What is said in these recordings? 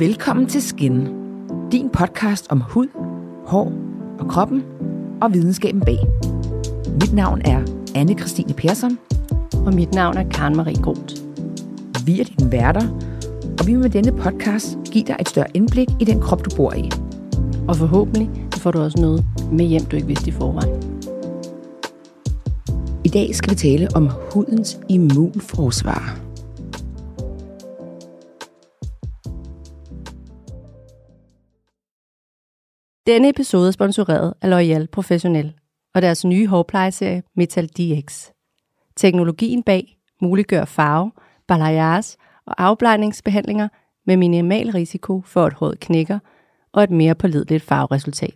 Velkommen til Skin, din podcast om hud, hår og kroppen og videnskaben bag. Mit navn er Anne-Christine Persson. Og mit navn er Karen Marie Groth. Vi er dine værter, og vi vil med denne podcast give dig et større indblik i den krop, du bor i. Og forhåbentlig får du også noget med hjem, du ikke vidste i forvejen. I dag skal vi tale om hudens immunforsvar. Denne episode er sponsoreret af L'Oréal Professionnel og deres nye hårplejeserie Metal DX. Teknologien bag muliggør farve, balayage og afblejningsbehandlinger med minimal risiko for, at håret knækker og et mere pålideligt farveresultat.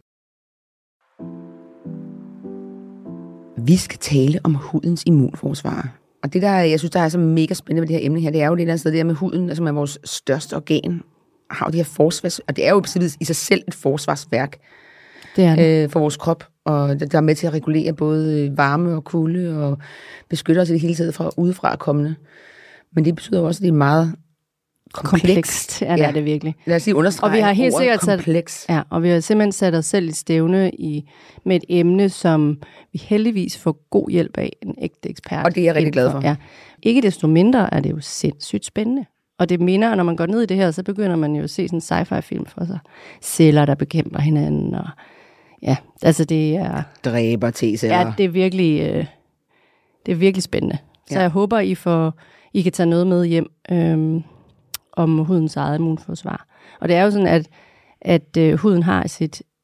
Vi skal tale om hudens immunforsvar. Og det, der jeg synes, der er så mega spændende med det her emne her, det er jo det der sted der med huden, som er vores største organ. Har det her forsvars, og det er jo i sig selv et forsvarsværk for vores krop, og der er med til at regulere både varme og kulde og beskytte os i det hele taget fra udefra kommende. Men det betyder også, at det er meget komplekst. Ja, det er det virkelig. Lad os sige understrege og vi har helt sikkert kompleks. Ja, og vi har simpelthen sat os selv i stævne med et emne, som vi heldigvis får god hjælp af en ægte ekspert. Og det er jeg rigtig glad for. Ja. Ikke desto mindre er det jo sindssygt spændende. Og det minder, når man går ned i det her, så begynder man jo at se sådan en sci-fi-film for sig. Celler, der bekæmper hinanden, og ja, altså det er... Dræber T-celler. Ja, det er virkelig spændende. Ja. Så jeg håber, I kan tage noget med hjem om hudens eget immunforsvar. Og det er jo sådan, at huden har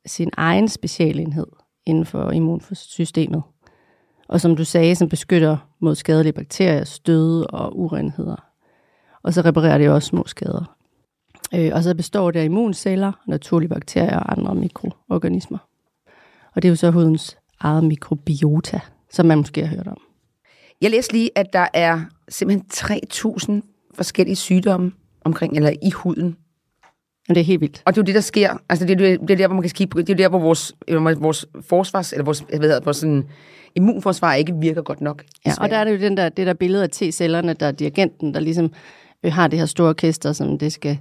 sin egen specialenhed inden for immunsystemet. Og som du sagde, som beskytter mod skadelige bakterier, støde og urenheder. Og så reparerer det også små skader. Og så består det af immunceller, naturlige bakterier og andre mikroorganismer. Og det er jo så hudens eget mikrobiota, som man måske har hørt om. Jeg læste lige, at der er simpelthen 3.000 forskellige sygdomme omkring, eller i huden. Og det er helt vildt. Og det er jo det, der sker. Altså, det er der, hvor man kan skifte. Det er der, hvor vores forsvars, eller vores sådan immunforsvar ikke virker godt nok. Ja, og der er det jo det der billede af T-cellerne, der er dirigenten, der ligesom har det her store orkester, som det skal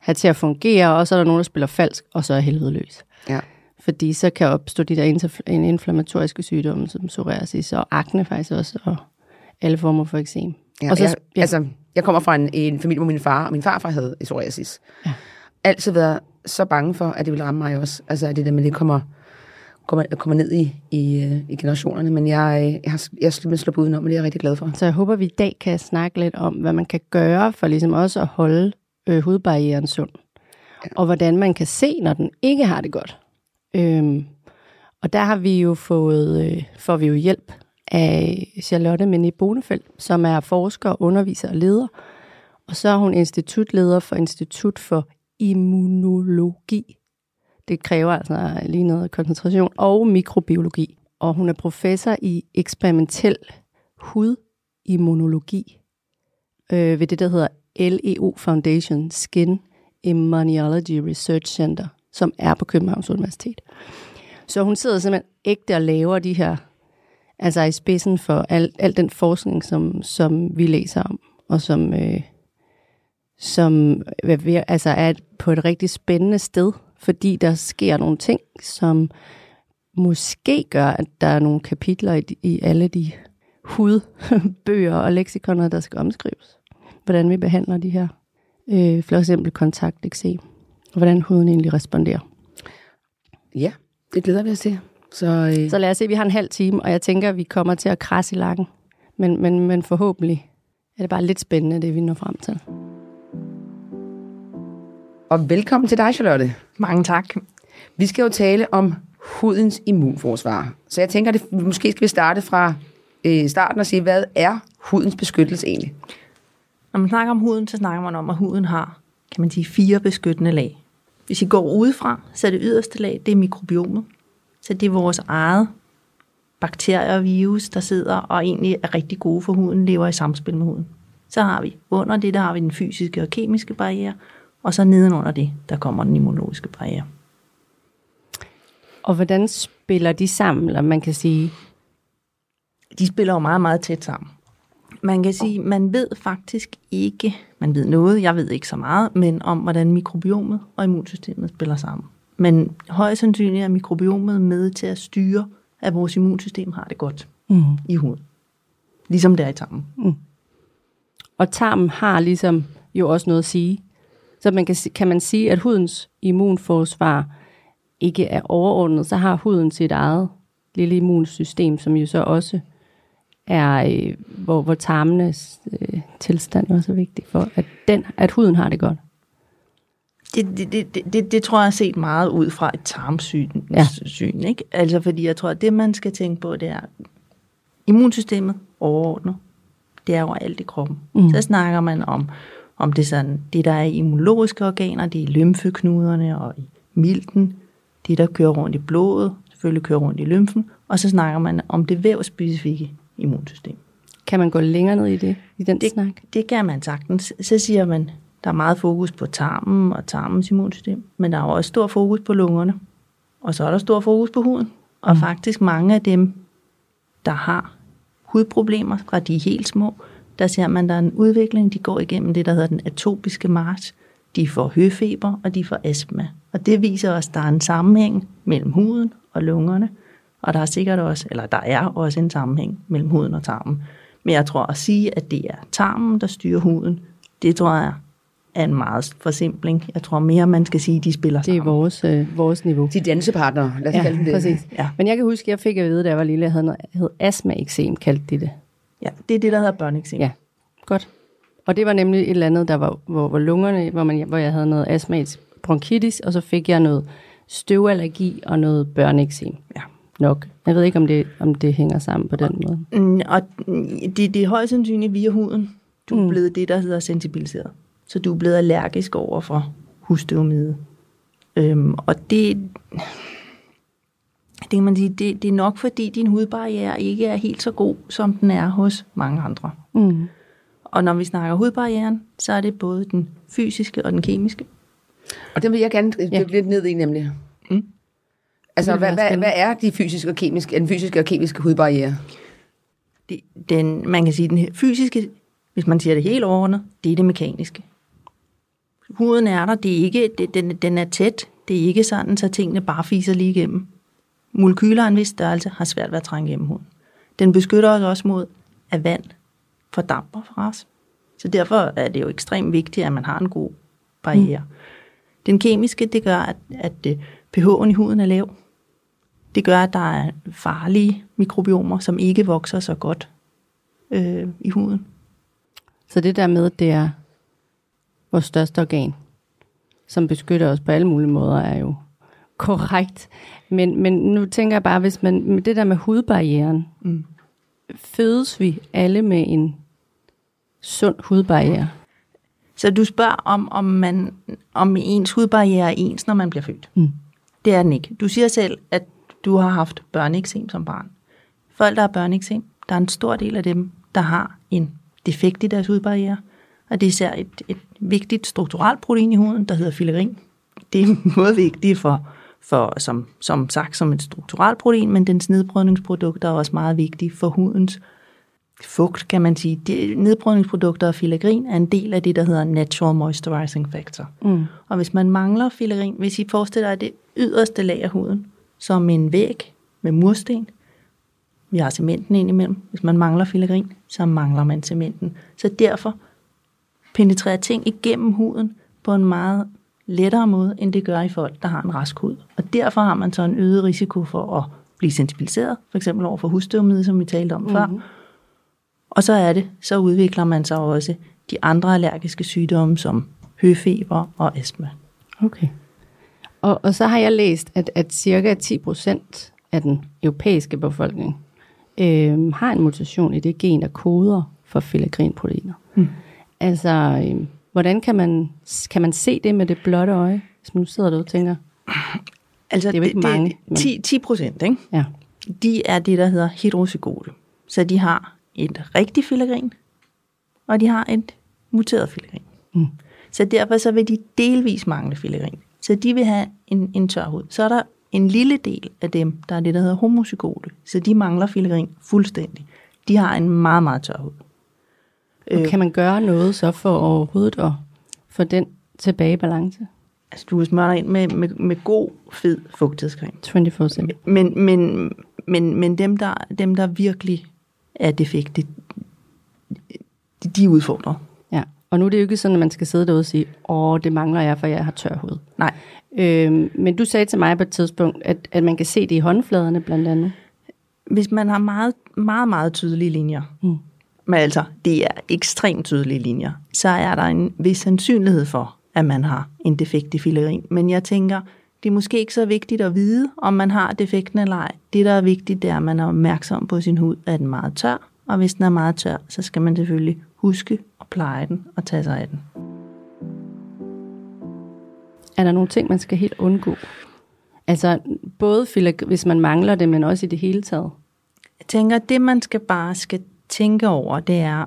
have til at fungere, og så er der nogen, der spiller falsk, og så er helvede løs. Ja. Fordi så kan opstå de der inflammatoriske sygdomme, som psoriasis og akne faktisk også, og alle former for eksem. Ja, og så, jeg kommer fra en familie, hvor min farfar havde psoriasis. Ja. Altid været så bange for, at det ville ramme mig også. Altså, det der med, det kommer ned i generationerne. Men jeg er sluppet udenom, og det er jeg rigtig glad for. Så jeg håber, vi i dag kan snakke lidt om, hvad man kan gøre for ligesom også at holde hudbarrieren sund. Ja. Og hvordan man kan se, når den ikke har det godt. Og der har vi jo får vi jo hjælp af Charlotte Menné Bonefeld, som er forsker, underviser og leder. Og så er hun institutleder for Institut for Immunologi. Det kræver altså lige noget koncentration. Og mikrobiologi. Og hun er professor i eksperimentel hudimmunologi ved det, der hedder LEO Foundation Skin Immunologi Research Center, som er på Københavns Universitet. Så hun sidder simpelthen ægte og laver de her, altså i spidsen for al den forskning, som vi læser om, og som altså er på et rigtig spændende sted, fordi der sker nogle ting, som måske gør, at der er nogle kapitler i alle de hudbøger og leksikoner, der skal omskrives. Hvordan vi behandler de her, for eksempel kontakteksem, og hvordan huden egentlig responderer. Ja, det glæder vi os til. Så lad os se, vi har en halv time, og jeg tænker, vi kommer til at krasse i lakken. Men forhåbentlig er det bare lidt spændende, det vi når frem til. Og velkommen til dig, Charlotte. Mange tak. Vi skal jo tale om hudens immunforsvar. Så jeg tænker, at måske skal vi starte fra starten og sige, hvad er hudens beskyttelse egentlig? Når man snakker om huden, så snakker man om, at huden har, kan man sige, 4 beskyttende lag. Hvis vi går udefra, så er det yderste lag, det er mikrobiomet. Så det er vores eget bakterier og virus, der sidder og egentlig er rigtig gode for huden, lever i samspil med huden. Så har vi under det, der har vi den fysiske og kemiske barriere, og så nedenunder det, der kommer den immunologiske barriere. Og hvordan spiller de sammen, eller man kan sige? De spiller jo meget, meget tæt sammen. Man kan sige, man ved faktisk ikke man ved noget, jeg ved ikke så meget, men om hvordan mikrobiomet og immunsystemet spiller sammen. Men højst sandsynligt er mikrobiomet med til at styre, at vores immunsystem har det godt i huden. Ligesom det er i tarmen. Mm. Og tarmen har ligesom jo også noget at sige. Så man kan man sige, at hudens immunforsvar ikke er overordnet, så har huden sit eget lille immunsystem, som jo så også er, hvor tarmenes tilstand er så vigtig for, at huden har det godt. Det tror jeg har set meget ud fra et tarmsyn, ikke? Altså fordi jeg tror, at det man skal tænke på, det er immunsystemet overordnet. Det er overalt i kroppen. Mm. Så snakker man om det sådan, det der er i immunologiske organer, det er i lymfeknuderne og i milten, det der kører rundt i blodet, selvfølgelig kører rundt i lymfen, og så snakker man om det vævspecifikke immunsystem. Kan man gå længere ned i det, i den snak? Det kan man sagtens. Så siger man, der er meget fokus på tarmen og tarmens immunsystem, men der er også stor fokus på lungerne, og så er der stor fokus på huden, og faktisk mange af dem, der har hudproblemer fra de helt små, der ser man, der er en udvikling, de går igennem det, der hedder den atopiske march. De får høfeber, og de får astma. Og det viser os, at der er en sammenhæng mellem huden og lungerne, og der er sikkert også, eller der er også en sammenhæng mellem huden og tarmen. Men jeg tror at sige, at det er tarmen, der styrer huden, det tror jeg er en meget forsimpling. Jeg tror mere, man skal sige, at de spiller sammen. Det er vores niveau. De dansepartnere, lad os kalde det. Præcis. Ja. Men jeg kan huske, at jeg fik at vide, da jeg var lille, at jeg havde noget astma-eksem, kaldte de det. Ja, det er det, der hedder børneeksem. Ja, godt. Og det var nemlig et eller andet, der var, hvor lungerne, hvor jeg havde noget astmatisk bronkitis, og så fik jeg noget støvallergi og noget børneeksem. Ja. Nok. Jeg ved ikke, om det hænger sammen på den måde. Og det er højst sandsynligt via huden. Du er blevet det, der hedder sensibiliseret. Så du er blevet allergisk over for husstøvmide. Og det kan man sige, det er nok fordi din hudbarriere ikke er helt så god, som den er hos mange andre. Mm. Og når vi snakker hudbarrieren, så er det både den fysiske og den kemiske. Og det vil jeg gerne dykke lidt ned i, nemlig. Mm. Altså, hvad er de fysiske og kemiske, den fysiske og kemiske hudbarriere? Man kan sige, den fysiske, hvis man siger det helt overordnet, det er det mekaniske. Huden er der, det er ikke, den er tæt, det er ikke sådan, så tingene bare fiser lige igennem. Molekyler af en vis størrelse har svært ved at trænge igennem huden. Den beskytter os også mod, at vand fordamper fra os. Så derfor er det jo ekstremt vigtigt, at man har en god barriere. Mm. Den kemiske, det gør, at pH'en i huden er lav. Det gør, at der er farlige mikrobiomer, som ikke vokser så godt i huden. Så det der med, det er vores største organ, som beskytter os på alle mulige måder, er jo korrekt. Men nu tænker jeg bare, hvis man med det der med hudbarrieren, fødes vi alle med en sund hudbarriere? Så du spørger om ens hudbarriere er ens, når man bliver født. Mm. Det er den ikke. Du siger selv, at du har haft børneeksem som barn. Folk, der har børneeksem, der er en stor del af dem, der har en defekt i deres hudbarriere. Og det er især et vigtigt strukturelt protein i huden, der hedder filarin. Det er meget vigtigt for som sagt som et strukturelt protein, men dens nedbrydningsprodukter er også meget vigtige for hudens fugt, kan man sige. Nedbrydningsprodukter og filarin er en del af det, der hedder natural moisturizing factor. Mm. Og hvis man mangler filarin, hvis I forestiller jer det yderste lag af huden, som en væg med mursten, vi har cementen indimellem, hvis man mangler filarin, så mangler man cementen. Så derfor penetrerer ting igennem huden på en meget lettere måde, end det gør i folk, der har en rask hud. Og derfor har man så en øget risiko for at blive sensibiliseret, for eksempel over for husstøvmide, som vi talte om før. Og så er det, så udvikler man så også de andre allergiske sygdomme, som høfeber og astma. Okay. Og så har jeg læst, at cirka 10% af den europæiske befolkning har en mutation i det gen, der koder for filigrinproteiner. Mm. Altså, hvordan kan man se det med det blotte øje, hvis man sidder derude og tænker, altså, det er jo ikke mange. 10%, ikke? Ja. De er det, der hedder heterozygote. Så de har et rigtigt filigrin, og de har et muteret filigrin. Mm. Så derfor så vil de delvis mangle filigrin. Så de vil have en tør hud. Så er der en lille del af dem, der er det, der hedder homozygote. Så de mangler filigrin fuldstændig. De har en meget, meget tør hud. Og kan man gøre noget så for overhovedet at få den tilbage i balance? Altså, du smører dig ind med god, fed fugtighedscreme. 24/7. Men dem, der virkelig er defekte, de er udfordret. Ja, og nu er det jo ikke sådan, at man skal sidde derude og sige, det mangler jeg, for jeg har tør hud. Nej. Men du sagde til mig på et tidspunkt, at man kan se det i håndfladerne blandt andet. Hvis man har meget, meget, meget tydelige linjer, men altså, det er ekstremt tydelige linjer, så er der en vis sandsynlighed for, at man har en defekt i filerin. Men jeg tænker, det er måske ikke så vigtigt at vide, om man har defekten eller ej. Det, der er vigtigt, det er, at man er opmærksom på sin hud, at den er meget tør. Og hvis den er meget tør, så skal man selvfølgelig huske at pleje den og tage sig af den. Er der nogle ting, man skal helt undgå? Altså både hvis man mangler det, men også i det hele taget? Jeg tænker, at det man skal tænke over, det er,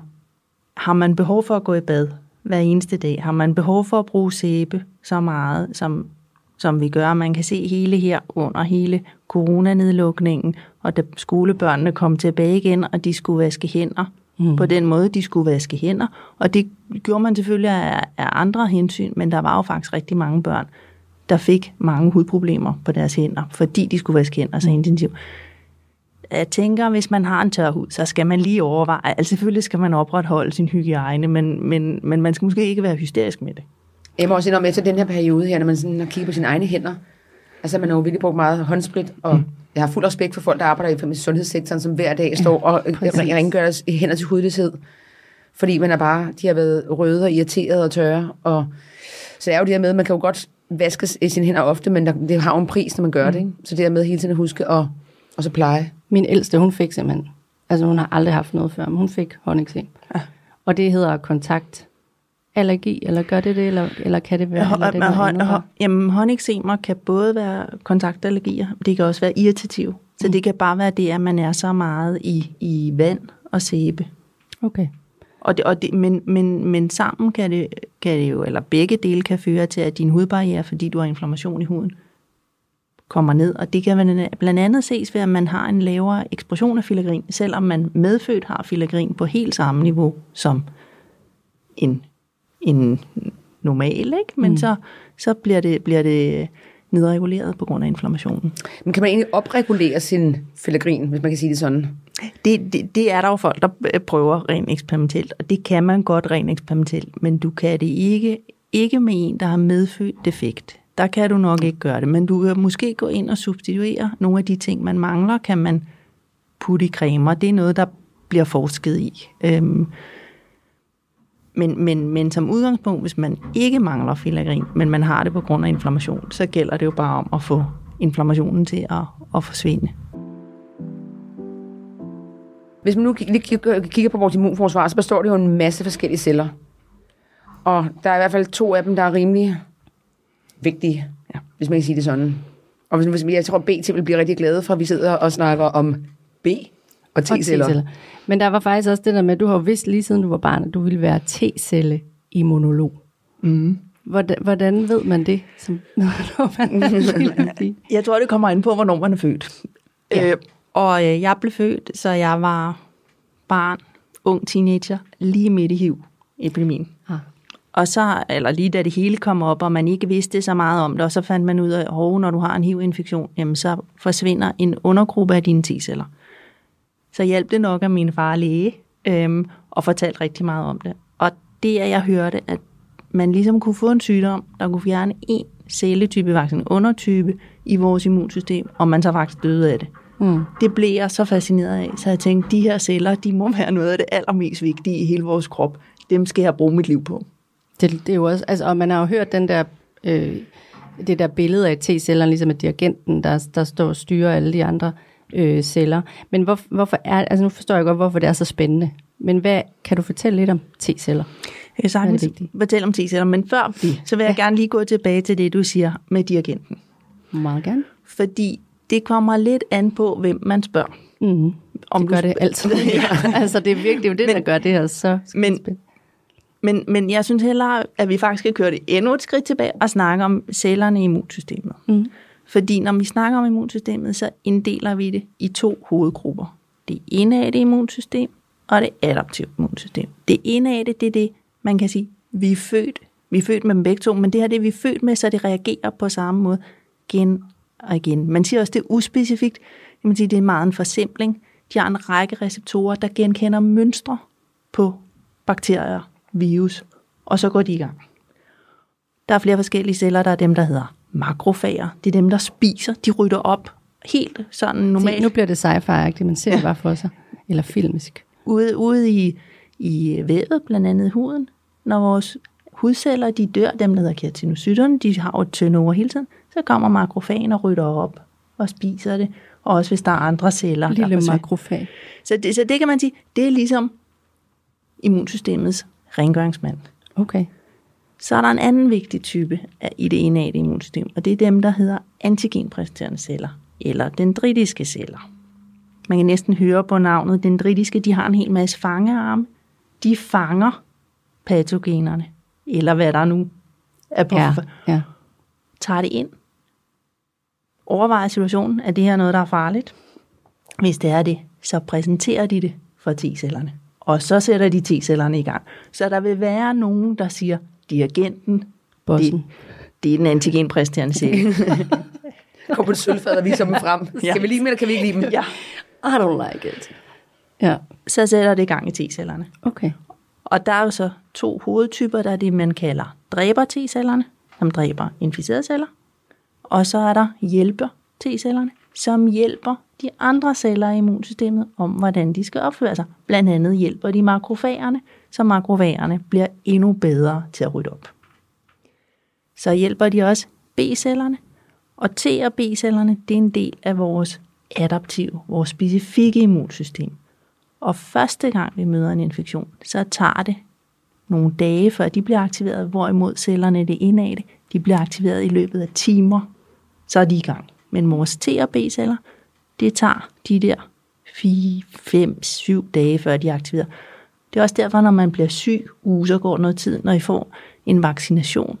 har man behov for at gå i bad hver eneste dag? Har man behov for at bruge sæbe så meget, som vi gør? Man kan se hele her under hele coronanedlukningen, og da skolebørnene kom tilbage igen, og de skulle vaske hænder. På den måde, de skulle vaske hænder. Og det gjorde man selvfølgelig af andre hensyn, men der var jo faktisk rigtig mange børn, der fik mange hudproblemer på deres hænder, fordi de skulle vaske hænder så intensivt. Jeg tænker, hvis man har en tør hud, så skal man lige overveje. Altså selvfølgelig skal man opretholde sin hygiejne, men man skal måske ikke være hysterisk med det. Jeg må også indrømme, efter den her periode her, når man sådan kigger på sine egne hænder, altså man har jo virkelig brugt meget håndsprit, og jeg har fuld respekt for folk, der arbejder i sundhedssektoren, som hver dag står og rengør deres hænder til hudløshed, fordi man er bare, de har været røde og irriterede og tørre, og så er jo det her med, at man kan jo godt vaske sine hænder ofte, men det har jo en pris, når man gør det, ikke? Så det her med hele tiden at huske og så pleje. Min ældste, hun fik simpelthen, altså hun har aldrig haft noget før, men hun fik håndeksem, og det hedder kontakt. Allergi, eller gør det, eller kan det være? Jamen, håndeksemer kan både være kontaktallergier, men det kan også være irritativ. Så det kan bare være det, at man er så meget i vand og sæbe. Okay. Men sammen kan det jo, eller begge dele kan føre til, at din hudbarriere, fordi du har inflammation i huden, kommer ned. Og det kan blandt andet ses ved, at man har en lavere eksplosion af filigrin, selvom man medfødt har filigrin på helt samme niveau som en normal, ikke? Men så bliver det nedreguleret på grund af inflammationen. Men kan man egentlig opregulere sin filigrin, hvis man kan sige det sådan? Det er der jo folk, der prøver rent eksperimentelt, og det kan man godt rent eksperimentelt, men du kan det ikke med en, der har medfødt defekt. Der kan du nok ikke gøre det, men du kan måske gå ind og substituere nogle af de ting, man mangler, kan man putte i cremer. Det er noget, der bliver forsket i. Men som udgangspunkt, hvis man ikke mangler filigrin, men man har det på grund af inflammation, så gælder det jo bare om at få inflammationen til at forsvinde. Hvis man nu kigger på vores immunforsvar, så består det jo en masse forskellige celler. Og der er i hvert fald 2 af dem, der er rimelig vigtige, hvis man kan sige det sådan. Og jeg tror, at B-til vil blive rigtig glade for, at vi sidder og snakker om B. Og T-celler. Men der var faktisk også det der med, at du har vidst lige siden du var barn, at du ville være T-celleimmunolog. Hvordan ved man det? Jeg tror, det kommer ind på, hvornår man er født. Ja. Og jeg blev født, så jeg var barn, ung teenager, lige midt i HIV-epidemien. Og så, eller lige da det hele kom op, og man ikke vidste så meget om det, og så fandt man ud af, at når du har en HIV-infektion, jamen, så forsvinder en undergruppe af dine T-celler. Så hjalp det nok af min far læge, og fortalte rigtig meget om det. Og det, at jeg hørte, at man ligesom kunne få en sygdom, der kunne fjerne en celletype, faktisk en undertype, i vores immunsystem, og man så faktisk døde af det. Det blev jeg så fascineret af, så jeg tænkte, de her celler, de må være noget af det allermest vigtige i hele vores krop. Dem skal jeg bruge mit liv på. Det er jo også, altså, og man har jo hørt den der, det der billede af T-cellerne, ligesom af dirigenten, der står og styrer alle de andre celler. Men hvorfor er, altså nu forstår jeg godt, hvorfor det er så spændende. Men hvad kan du fortælle lidt om T-celler? Jeg kan sagtens fortælle om T-celler, men før så vil jeg gerne lige gå tilbage til det, du siger med dirigenten. Meget gerne. Fordi det kommer lidt an på, hvem man spørger. Om det gør det altid. Altså det er virkelig det, der gør det her så spændende. Men jeg synes hellere, at vi faktisk skal køre det endnu et skridt tilbage og snakke om cellerne i immunsystemet. Fordi når vi snakker om immunsystemet, så inddeler vi det i 2 hovedgrupper. Det ene er det immunsystem, og det adaptive immunsystem. Det ene af det, det er det, man kan sige, vi er født. Vi er født med dem begge to, men det her det, vi er født med, så det reagerer på samme måde igen og igen. Man siger også, det er uspecifikt. Man siger, det er meget en forsimpling. De har en række receptorer, der genkender mønstre på bakterier, virus, og så går de i gang. Der er flere forskellige celler, der er dem, der hedder makrofager. Det er dem, der spiser. De rydder op helt sådan normalt. Se, nu bliver det sci-fi-agtigt, man ser det bare for sig. Eller filmisk. Ude i vævet, blandt andet huden, når vores hudceller, de dør, dem der hedder keratinocyterne, de har jo et tynde over hele tiden, så kommer makrofagen og rydder op og spiser det. Og også hvis der er andre celler. Lille makrofag. Så det kan man sige, det er ligesom immunsystemets rengøringsmand. Okay. Så er der en anden vigtig type i det ene af det immunsystem, og det er dem, der hedder antigenpræsenterende celler, eller dendritiske celler. Man kan næsten høre på navnet dendritiske, de har en hel masse fangearme. De fanger patogenerne, eller hvad der nu er på. Ja. Tager det ind. Overvejer situationen, at det her er noget, der er farligt. Hvis det er det, så præsenterer de det for T-cellerne. Og så sætter de T-cellerne i gang. Så der vil være nogen, der siger, dirigenten, det er den antigenpræsenterende celle. Kom på et sølvfad og viser dem frem. Skal vi lide dem, eller kan vi ikke lide dem? Ja. I don't like it. Ja. Så sætter det i gang i T-cellerne. Okay. Og der er jo så to hovedtyper, der er det, man kalder dræber T-cellerne, som dræber inficerede celler. Og så er der hjælper T-cellerne, som hjælper de andre celler i immunsystemet om, hvordan de skal opføre sig. Blandt andet hjælper de makrofagerne, så makrofagerne bliver endnu bedre til at rydde op. Så hjælper de også B-cellerne, og T og B-cellerne, det er en del af vores adaptive, vores specifikke immunsystem. Og første gang vi møder en infektion, så tager det nogle dage, før de bliver aktiveret, hvorimod cellerne det inde af det, de bliver aktiveret i løbet af timer, så er de i gang. Men vores T og B-celler, det tager de der 4, 5, 7 dage, før de er aktiveret. Det er også derfor, når man bliver syg, så går noget tid, når I får en vaccination.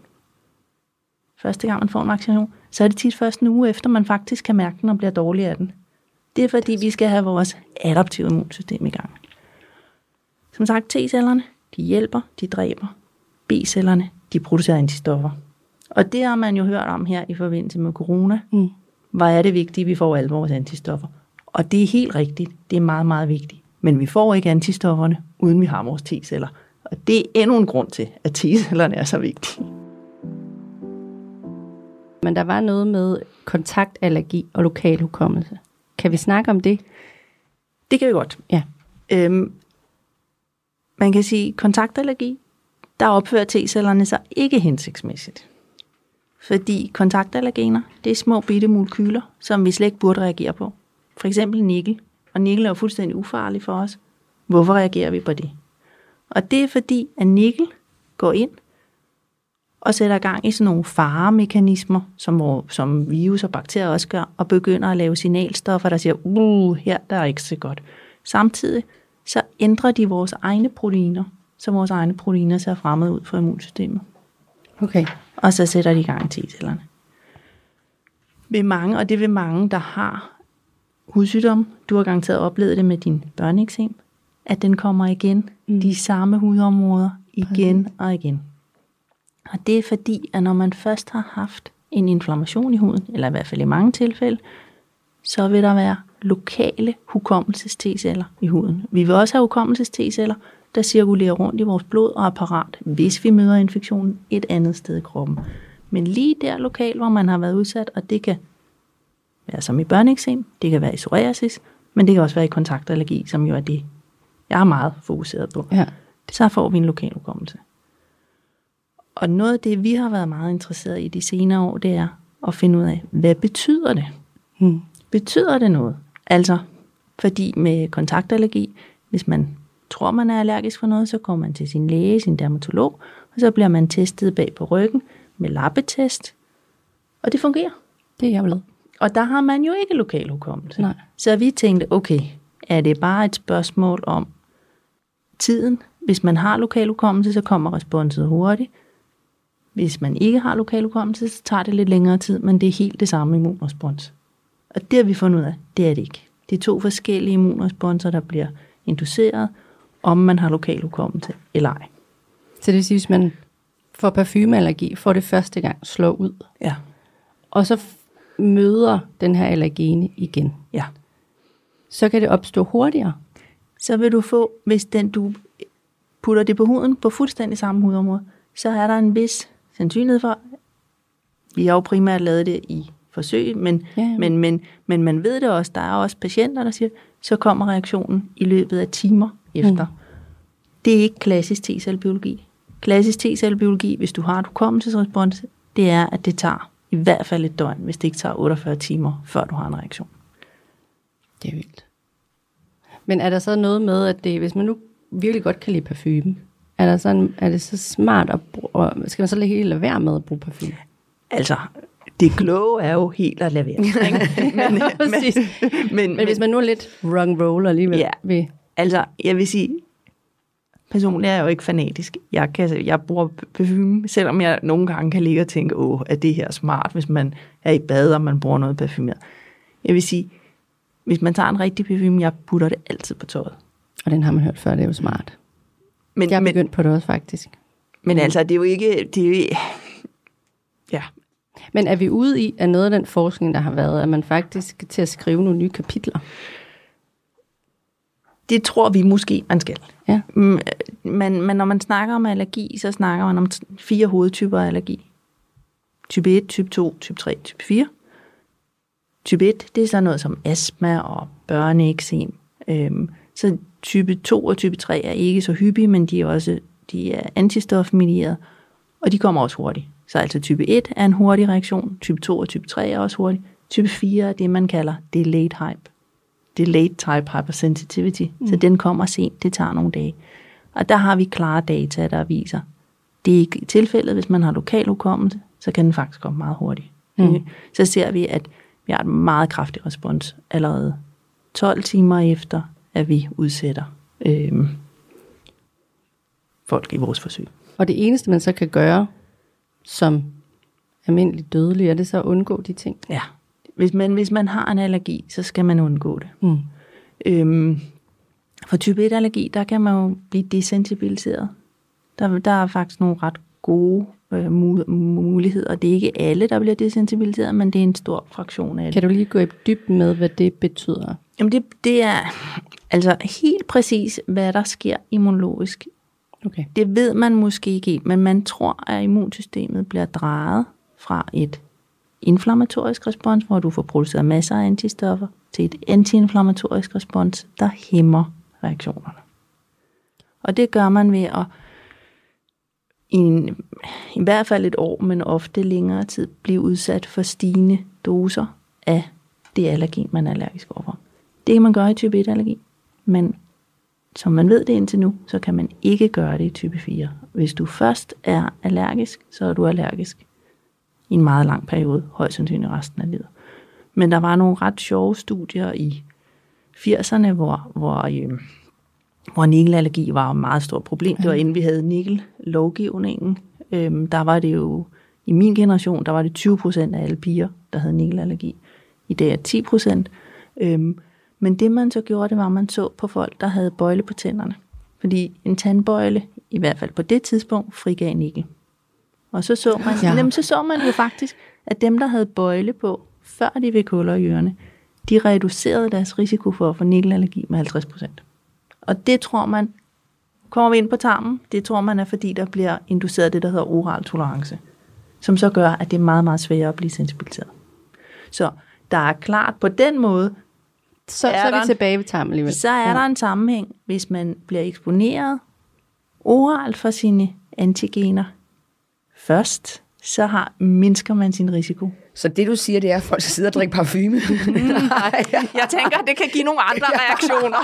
Første gang man får en vaccination, så er det tit først en uge efter, man faktisk kan mærke den og bliver dårlig af den. Det er fordi, vi skal have vores adaptive immunsystem i gang. Som sagt, T-cellerne, de hjælper, de dræber. B-cellerne, de producerer antistoffer. Og det har man jo hørt om her i forbindelse med corona. Mm. Hvor er det vigtigt, at vi får alle vores antistoffer? Og det er helt rigtigt. Det er meget, meget vigtigt. Men vi får ikke antistofferne, uden vi har vores T-celler. Og det er endnu en grund til, at T-cellerne er så vigtige. Men der var noget med kontaktallergi og lokal hukommelse. Kan vi snakke om det? Det kan vi godt. Ja. Man kan sige, at kontaktallergi, der opfører T-cellerne sig ikke hensigtsmæssigt. Fordi kontaktallergener, det er små bitte molekyler, som vi slet ikke burde reagere på. For eksempel nikkel. Og nikkel er jo fuldstændig ufarlig for os. Hvorfor reagerer vi på det? Og det er fordi, at nikkel går ind og sætter gang i sådan nogle faremekanismer, som virus og bakterier også gør, og begynder at lave signalstoffer, der siger, her der er ikke så godt. Samtidig så ændrer de vores egne proteiner, så vores egne proteiner ser fremmed ud for immunsystemet. Okay. Og så sætter de i gang T-cellerne. Det vil mange, der har hudsygdom, du har garanteret oplevet det med din børneeksem, at den kommer igen, de samme hudområder, igen og igen. Og det er fordi, at når man først har haft en inflammation i huden, eller i hvert fald i mange tilfælde, så vil der være lokale hukommelses-T-celler i huden. Vi vil også have hukommelses-T-celler, der cirkulerer rundt i vores blod og apparat, hvis vi møder infektionen et andet sted i kroppen. Men lige der lokalt, hvor man har været udsat, og det kan være som i børneeksem, det kan være i psoriasis, men det kan også være i kontaktallergi, som jo er det, jeg er meget fokuseret på. Ja. Så får vi en lokal hukommelse. Og noget af det, vi har været meget interesseret i de senere år, det er at finde ud af, hvad betyder det? Betyder det noget? Altså, fordi med kontaktallergi, hvis man tror, man er allergisk for noget, så går man til sin læge, sin dermatolog, og så bliver man testet bag på ryggen med lappetest, og det fungerer. Det er jeg glad. Og der har man jo ikke lokal hukommelse. Nej. Så vi tænkte, okay, er det bare et spørgsmål om tiden? Hvis man har lokal hukommelse, så kommer responset hurtigt. Hvis man ikke har lokal hukommelse, så tager det lidt længere tid, men det er helt det samme immunrespons. Og det har vi fundet ud af, det er det ikke. Det er to forskellige immunresponser, der bliver induceret, om man har lokal hukommelse eller ej. Så det vil sige, hvis man får parfumeallergi, får det første gang slår ud. Ja. Og så møder den her allergene igen. Ja. Så kan det opstå hurtigere. Så vil du få, hvis den du putter det på huden, på fuldstændig samme hudområde, så er der en vis sandsynlighed for, vi har jo primært lavet det i forsøg, men man ved det også, der er også patienter, der siger, så kommer reaktionen i løbet af timer efter. Det er ikke klassisk T-cellebiologi. Klassisk T-cellebiologi, hvis du har et hukommelsesrespons, det er, at det tager i hvert fald et døgn, hvis det ikke tager 48 timer, før du har en reaktion. Det er vildt. Men er der så noget med, at det, hvis man nu virkelig godt kan lide parfume, er det så smart at bruge, skal man så helt lade være med at bruge parfume? Altså, det kloge er jo helt at lade være. Men hvis man nu er lidt wrong roller alligevel. Ja, altså, jeg vil sige, personligt er jeg jo ikke fanatisk. Jeg bruger parfume, selvom jeg nogle gange kan ligge og tænke, er det her smart, hvis man er i bad, og man bruger noget parfumeret. Jeg vil sige, hvis man tager en rigtig parfume, jeg putter det altid på tøjet. Og den har man hørt før, det er jo smart. Men, jeg er begyndt på det også, faktisk. Men altså, det er jo ikke... Ja. Men er vi ude i, at noget af den forskning, der har været, at man faktisk skal til at skrive nogle nye kapitler? Det tror vi måske, man skal. Ja. Men når man snakker om allergi, så snakker man om 4 hovedtyper af allergi. Type 1, type 2, type 3, type 4. Type 1, det er så noget som astma og børneeksem. Så type 2 og type 3 er ikke så hyppige, men de er antistofmedieret, og de kommer også hurtigt. Så altså type 1 er en hurtig reaktion, type 2 og type 3 er også hurtig. Type 4 er det, man kalder delayed type hypersensitivity, så den kommer sent, det tager nogle dage. Og der har vi klare data, der viser, det er ikke tilfældet, hvis man har lokal hukommelse, så kan den faktisk komme meget hurtigt. Okay? Så ser vi, at vi har et meget kraftig respons allerede 12 timer efter, at vi udsætter folk i vores forsøg. Og det eneste, man så kan gøre som almindelig dødelig, er det så at undgå de ting? Ja. Hvis man har en allergi, så skal man undgå det. For type 1-allergi, der kan man jo blive desensibiliseret. Der er faktisk nogle ret gode muligheder. Det er ikke alle, der bliver desensibiliseret, men det er en stor fraktion af det. Kan du lige gå i dybden med, hvad det betyder? Jamen det er altså helt præcis, hvad der sker immunologisk. Okay. Det ved man måske ikke, men man tror, at immunsystemet bliver drejet fra et inflammatorisk respons, hvor du får produceret masser af antistoffer, til et antiinflammatorisk respons, der hæmmer reaktionerne. Og det gør man ved at i hvert fald et år, men ofte længere tid, blive udsat for stigende doser af det allergen, man er allergisk overfor. Det kan man gøre i type 1-allergi, men som man ved det indtil nu, så kan man ikke gøre det i type 4. Hvis du først er allergisk, så er du allergisk i en meget lang periode, højst sandsynligt resten af livet. Men der var nogle ret sjove studier i 80'erne, hvor nikkelallergi var et meget stort problem. Det var inden vi havde nikkellovgivningen. Der var det jo, i min generation, der var det 20% af alle piger, der havde nikkelallergi. I dag er 10%. Men det man så gjorde, det var, at man så på folk, der havde bøjle på tænderne. Fordi en tandbøjle, i hvert fald på det tidspunkt, frigav nikkel. Og så så man jo faktisk, at dem, der havde bøjle på, før de fik huller i ørerne, de reducerede deres risiko for at få nikkelallergi med 50%. Og det tror man, kommer vi ind på tarmen, det tror man er, fordi der bliver induceret det, der hedder oral tolerance, som så gør, at det er meget, meget sværere at blive sensibiliseret. Så der er klart på den måde, Så er der en sammenhæng, hvis man bliver eksponeret oralt for sine antigener først, så mindsker man sin risiko. Så det du siger, det er, at folk sidder og drikker parfume? Nej, jeg tænker, at det kan give nogle andre reaktioner.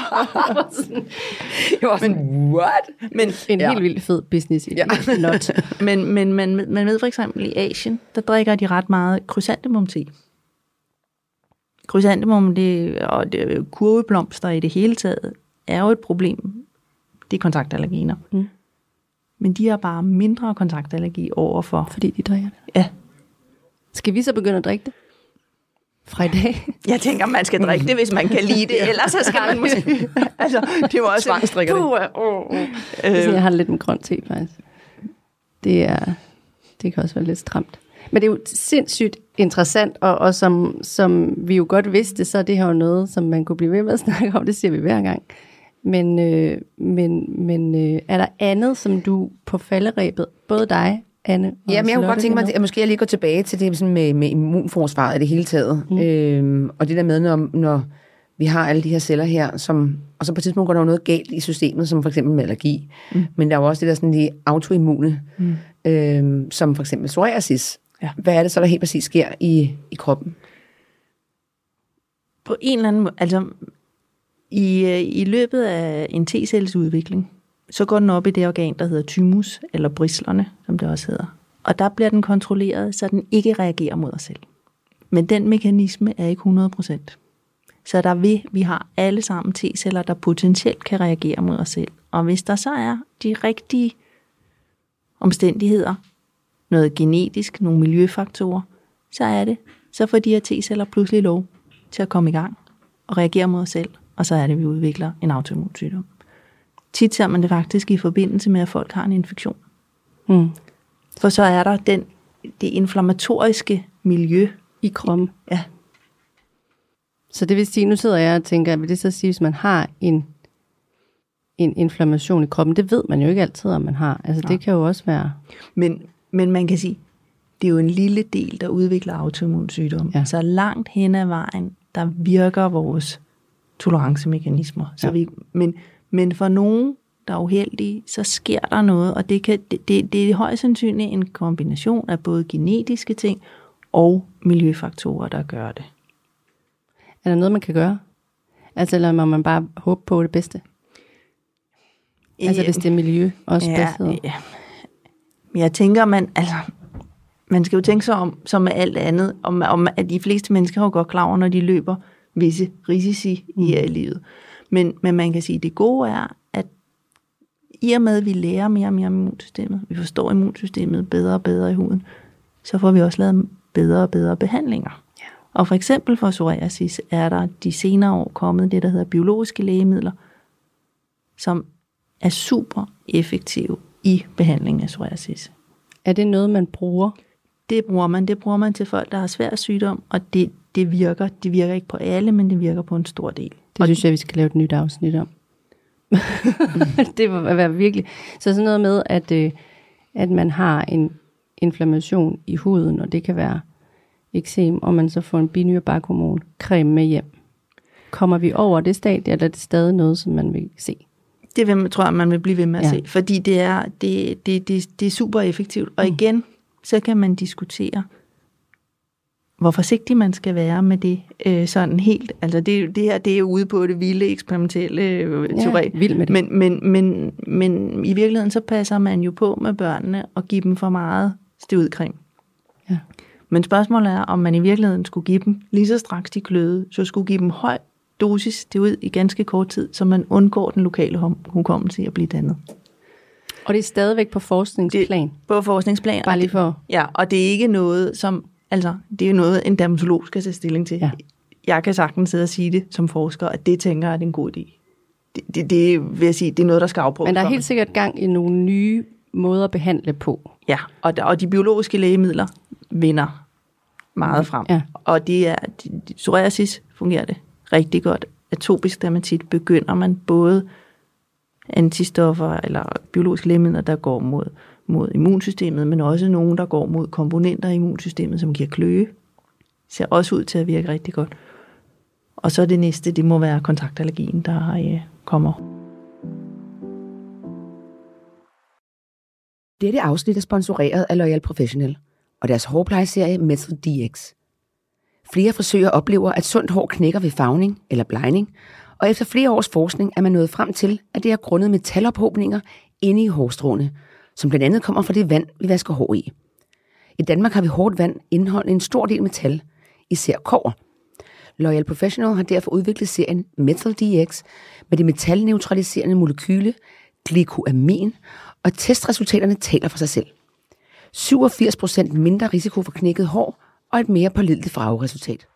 Jeg var sådan, what? Men, en helt vildt fed business. Men man ved for eksempel i Asien, der drikker de ret meget krysantemum-te. Krysantemum og kurveblomster i det hele taget er jo et problem. Det er kontaktallergener. Men de har bare mindre kontaktallergi overfor. Fordi de drikker det. Ja. Skal vi så begynde at drikke det? fra i dag? Jeg tænker, man skal drikke det, hvis man kan lide det. Ja. Ellers så skal man måske... altså, det var også... Tvangsdrikker det. Jeg har lidt en grøn te, faktisk. Det kan også være lidt stramt. Men det er jo sindssygt interessant, og som vi jo godt vidste, så er det her jo noget, som man kunne blive ved med at snakke om. Det siger vi hver gang. Men er der andet, som du på falderebet, både dig, Anne og Charlotte? Ja, men jeg kunne godt tænke mig, at måske jeg lige går tilbage til det sådan med immunforsvaret i det hele taget. Mm. Og det der med, når vi har alle de her celler her, og så på et tidspunkt går der jo noget galt i systemet, som for eksempel med allergi. Mm. Men der er jo også det der sådan de autoimmune, som for eksempel psoriasis. Ja. Hvad er det så, der helt præcis sker i kroppen? På en eller anden måde, altså i løbet af en T-celles udvikling, så går den op i det organ, der hedder thymus, eller brislerne, som det også hedder. Og der bliver den kontrolleret, så den ikke reagerer mod os selv. Men den mekanisme er ikke 100%. Så vi har alle sammen T-celler, der potentielt kan reagere mod os selv. Og hvis der så er de rigtige omstændigheder, noget genetisk, nogle miljøfaktorer, så får de her T-celler pludselig lov til at komme i gang og reagere mod os selv, og så er det, vi udvikler en autoimmun sygdom. Tit ser man det faktisk i forbindelse med, at folk har en infektion. Mm. For så er der det inflammatoriske miljø i kroppen. Ja. Så det vil sige, nu sidder jeg og tænker, vil det så sige, hvis man har en inflammation i kroppen, det ved man jo ikke altid, om man har. Altså det kan jo også være... Men man kan sige, det er jo en lille del, der udvikler autoimmun sygdom. Ja. Så langt hen ad vejen, der virker vores tolerancemekanismer. Så ja. Men for nogen, der er uheldige, så sker der noget, og det er højst sandsynligt en kombination af både genetiske ting og miljøfaktorer, der gør det. Er der noget, man kan gøre? Altså, eller må man bare håbe på det bedste? Altså, hvis det er miljø også bedst. Ja. Men jeg tænker, man skal jo tænke sig om, som med alt andet, om at de fleste mennesker jo godt klar over, når de løber visse risici i livet. Men man kan sige, at det gode er, at i og med, at vi lærer mere og mere om immunsystemet, vi forstår immunsystemet bedre og bedre i huden, så får vi også lavet bedre og bedre behandlinger. Ja. Og for eksempel for psoriasis er der de senere år kommet det, der hedder biologiske lægemidler, som er super effektive i behandlingen af psoriasis. Er det noget, man bruger? Det bruger man til folk, der har svær sygdom, og det virker. Det virker ikke på alle, men det virker på en stor del. Det synes jeg, vi skal lave et nyt afsnit om. Det må være virkelig. Så sådan noget med, at man har en inflammation i huden, og det kan være eksem, og man så får en binyrebarkhormoncreme med hjem. Kommer vi over det stadie, eller er det stadig noget, som man vil se? Det tror jeg, man vil blive ved med at se, fordi det er super effektivt. Og igen, så kan man diskutere, hvor forsigtig man skal være med det sådan helt. Altså det her, det er ude på det vilde, eksperimentelle teori. Vild med det. Men i virkeligheden, så passer man jo på med børnene og give dem for meget støvudcreme. Ja. Men spørgsmålet er, om man i virkeligheden skulle give dem lige så straks de kløede, så skulle give dem høj dosis det ud i ganske kort tid, så man undgår den lokale hukommelse at blive dannet. Og det er stadigvæk på forskningsplan? På forskningsplan. Bare lige for... Ja, og det er ikke noget, som... Altså, det er noget, en dermatolog skal tage stilling til. Ja. Jeg kan sagtens sidde og sige det som forsker, at det tænker jeg, at det er en god idé. Det vil jeg sige, det er noget, der skal afprøves. Men der er helt sikkert gang i nogle nye måder at behandle på. Ja, og de biologiske lægemidler vinder meget frem. Ja. Og det er... Psoriasis fungerer det rigtig godt. Atopisk dermatit begynder man både antistoffer eller biologiske lægemidler, der går mod immunsystemet, men også nogen, der går mod komponenter i immunsystemet, som giver kløe. Ser også ud til at virke rigtig godt. Og så det næste, det må være kontaktallergien, der kommer. Dette afsnit er sponsoreret af L'Oréal Professionnel og deres hårplejeserie Metal DX. Flere frisører oplever, at sundt hår knækker ved farvning eller blegning, og efter flere års forskning er man nået frem til, at det er grundet metalophobninger inde i hårstråene, som blandt andet kommer fra det vand, vi vasker hår i. I Danmark har vi hårdt vand indeholdende en stor del metal, især kobber. L'Oréal Professionnel har derfor udviklet serien Metal DX med det metalneutraliserende molekyle glykoamin, og testresultaterne taler for sig selv. 87% mindre risiko for knækket hår og et mere pålideligt farveresultat.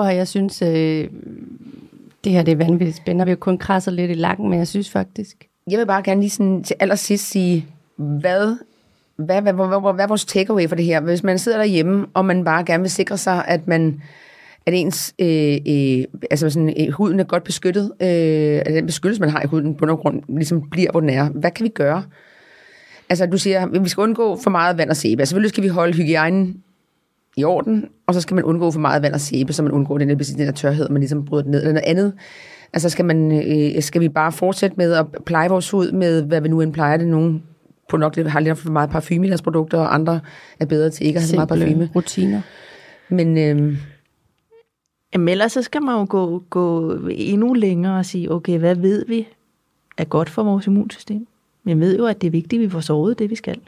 prøv at høre, jeg synes, det her det er vanvittigt spændende. Vi har kun krasset lidt i lakken, men jeg synes faktisk. Jeg vil bare gerne lige sådan til allersidst sige, hvad er vores takeaway for det her? Hvis man sidder derhjemme, og man bare gerne vil sikre sig, at man... at ens huden er godt beskyttet, at den beskyttelse, man har i huden på undergrund, ligesom bliver, hvor den er. Hvad kan vi gøre? Altså, du siger, at vi skal undgå for meget vand og sæbe. Altså, selvfølgelig skal vi holde hygiejnen i orden, og så skal man undgå for meget vand og sæbe, så man undgår den der tørhed, og man ligesom bryder den ned eller noget andet. Altså, skal vi bare fortsætte med at pleje vores hud med, hvad vi nu end plejer det nogen på nok har lidt for meget parfume i deres produkter, og andre er bedre til ikke at have så meget parfume. Rutiner. Men... Jamen ellers så skal man jo gå endnu længere og sige, okay, hvad ved vi er godt for vores immunsystem? Vi ved jo, at det er vigtigt, at vi får sovet det, vi skal.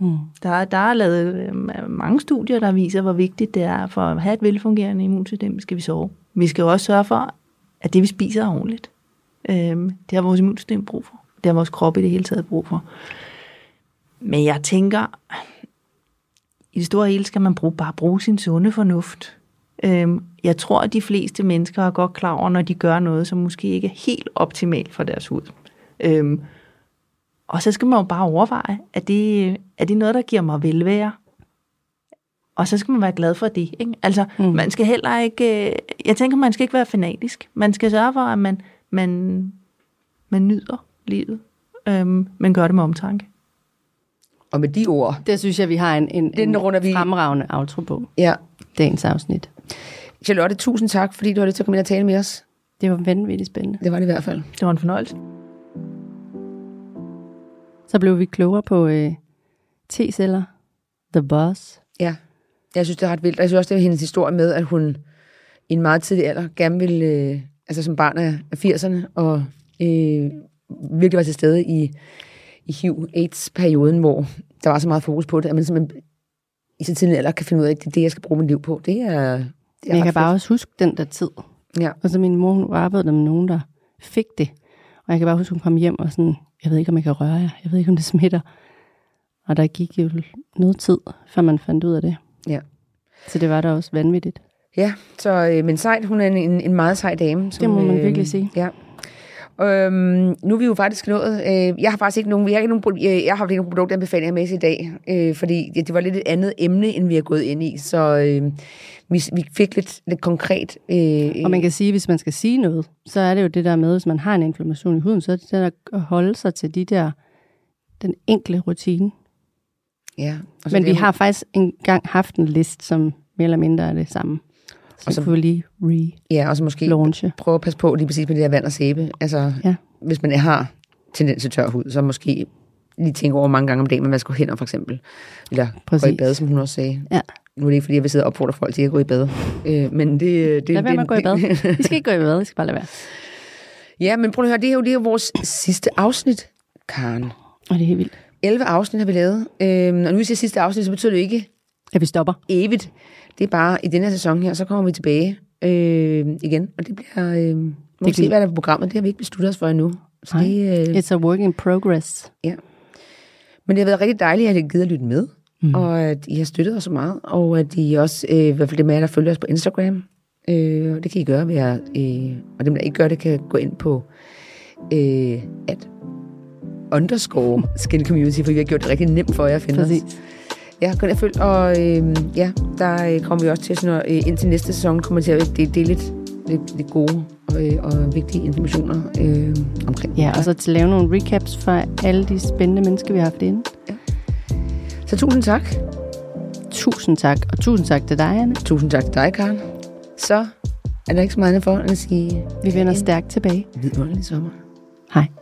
Mm. Der er lavet mange studier, der viser, hvor vigtigt det er for at have et velfungerende immunsystem, skal vi sove. Vi skal jo også sørge for, at det vi spiser er ordentligt. Det har vores immunsystem brug for. Det har vores krop i det hele taget brug for. Men jeg tænker, i det store hele skal man bare bruge sin sunde fornuft. Jeg tror, at de fleste mennesker er godt klar over, når de gør noget, som måske ikke er helt optimalt for deres hud. Og så skal man jo bare overveje, er det noget, der giver mig velvære? Og så skal man være glad for det. Ikke? Altså, man skal heller ikke... Jeg tænker, man skal ikke være fanatisk. Man skal sørge for, at man nyder livet. Men gør det med omtanke. Og med de ord... Det synes jeg, vi har en fremragende outro på. Ja. Dagens afsnit. Charlotte, tusind tak, fordi du har lyst til at komme ind og tale med os. Det var vanvittigt spændende. Det var det i hvert fald. Det var en fornøjelse. Så blev vi klogere på T-celler. The Boss. Ja, jeg synes, det er ret vildt. Jeg synes også, det er hendes historie med, at hun i en meget tidlig alder gerne ville, altså som barn af 80'erne, og virkelig var til stede i HIV-AIDS-perioden, hvor der var så meget fokus på det, at man simpelthen i så tidlig alder kan finde ud af, at det er det, jeg skal bruge mit liv på. Men jeg kan bare også huske den der tid. Ja. Og så min mor, hun arbejdede med nogen, der fik det. Og jeg kan bare huske, hun kom hjem og sådan, jeg ved ikke, om jeg kan røre jer. Jeg ved ikke, om det smitter. Og der gik jo noget tid, før man fandt ud af det. Ja. Så det var da også vanvittigt. Ja, så men sejt, hun er en meget sej dame. Som, det må man virkelig sige. Ja. Nu er vi jo faktisk nået. Jeg har faktisk ikke nogen. Jeg har ikke nogen produktanbefalinger med i dag, fordi det var lidt et andet emne, end vi er gået ind i. Så vi fik lidt konkret. Og man kan sige, at hvis man skal sige noget, så er det jo det der med, hvis man har en inflammation i huden, så er det der at holde sig til den enkle rutine. Ja. Men vi har faktisk engang haft en liste, som mere eller mindre er det samme. Så kunne vi lige måske prøve at passe på lige præcis med det der vand og sæbe. Altså, ja. Hvis man har tendens til tør hud, så måske lige tænke over mange gange om dagen, man vasker hænder for eksempel. Eller præcis. Gå i bad, som hun også sagde. Ja. Nu er det ikke, fordi jeg vil sidde og opfordre folk til at gå i bad. Men det... Lad være med at gå i bad. I skal ikke gå i bad, I skal bare lade være. Ja, men prøv at høre, det er jo vores sidste afsnit, Karen. Og det er helt vildt. 11 afsnit har vi lavet. Og nu hvis jeg sidste afsnit, så betyder det ikke... at vi stopper. Evigt. Det er bare i denne her sæson her, så kommer vi tilbage igen, og det bliver... vi se, hvad der er på programmet. Det har vi ikke besluttet os for endnu. Så det, it's a work in progress. Ja. Men det har været rigtig dejligt, at I har givet at lytte med, og at I har støttet os så meget, og at I også, i hvert fald dem af jer, der følger os på Instagram, og det kan I gøre ved at... og dem, der ikke gør det, kan gå ind på @ Skin Community, for vi har gjort det rigtig nemt for jer at finde os. Ja, kun jeg følt, og der kommer vi også til sådan, indtil næste sæson kommer til at dele lidt gode og vigtige informationer omkring. Ja, og så til at lave nogle recaps for alle de spændende mennesker, vi har haft inde. Ja. Så tusind tak. Tusind tak, og tusind tak til dig, Anne. Tusind tak til dig, Karen. Så er der ikke så meget andet for at sige... Vi vender stærkt tilbage. Vidunderlig sommer. Hej.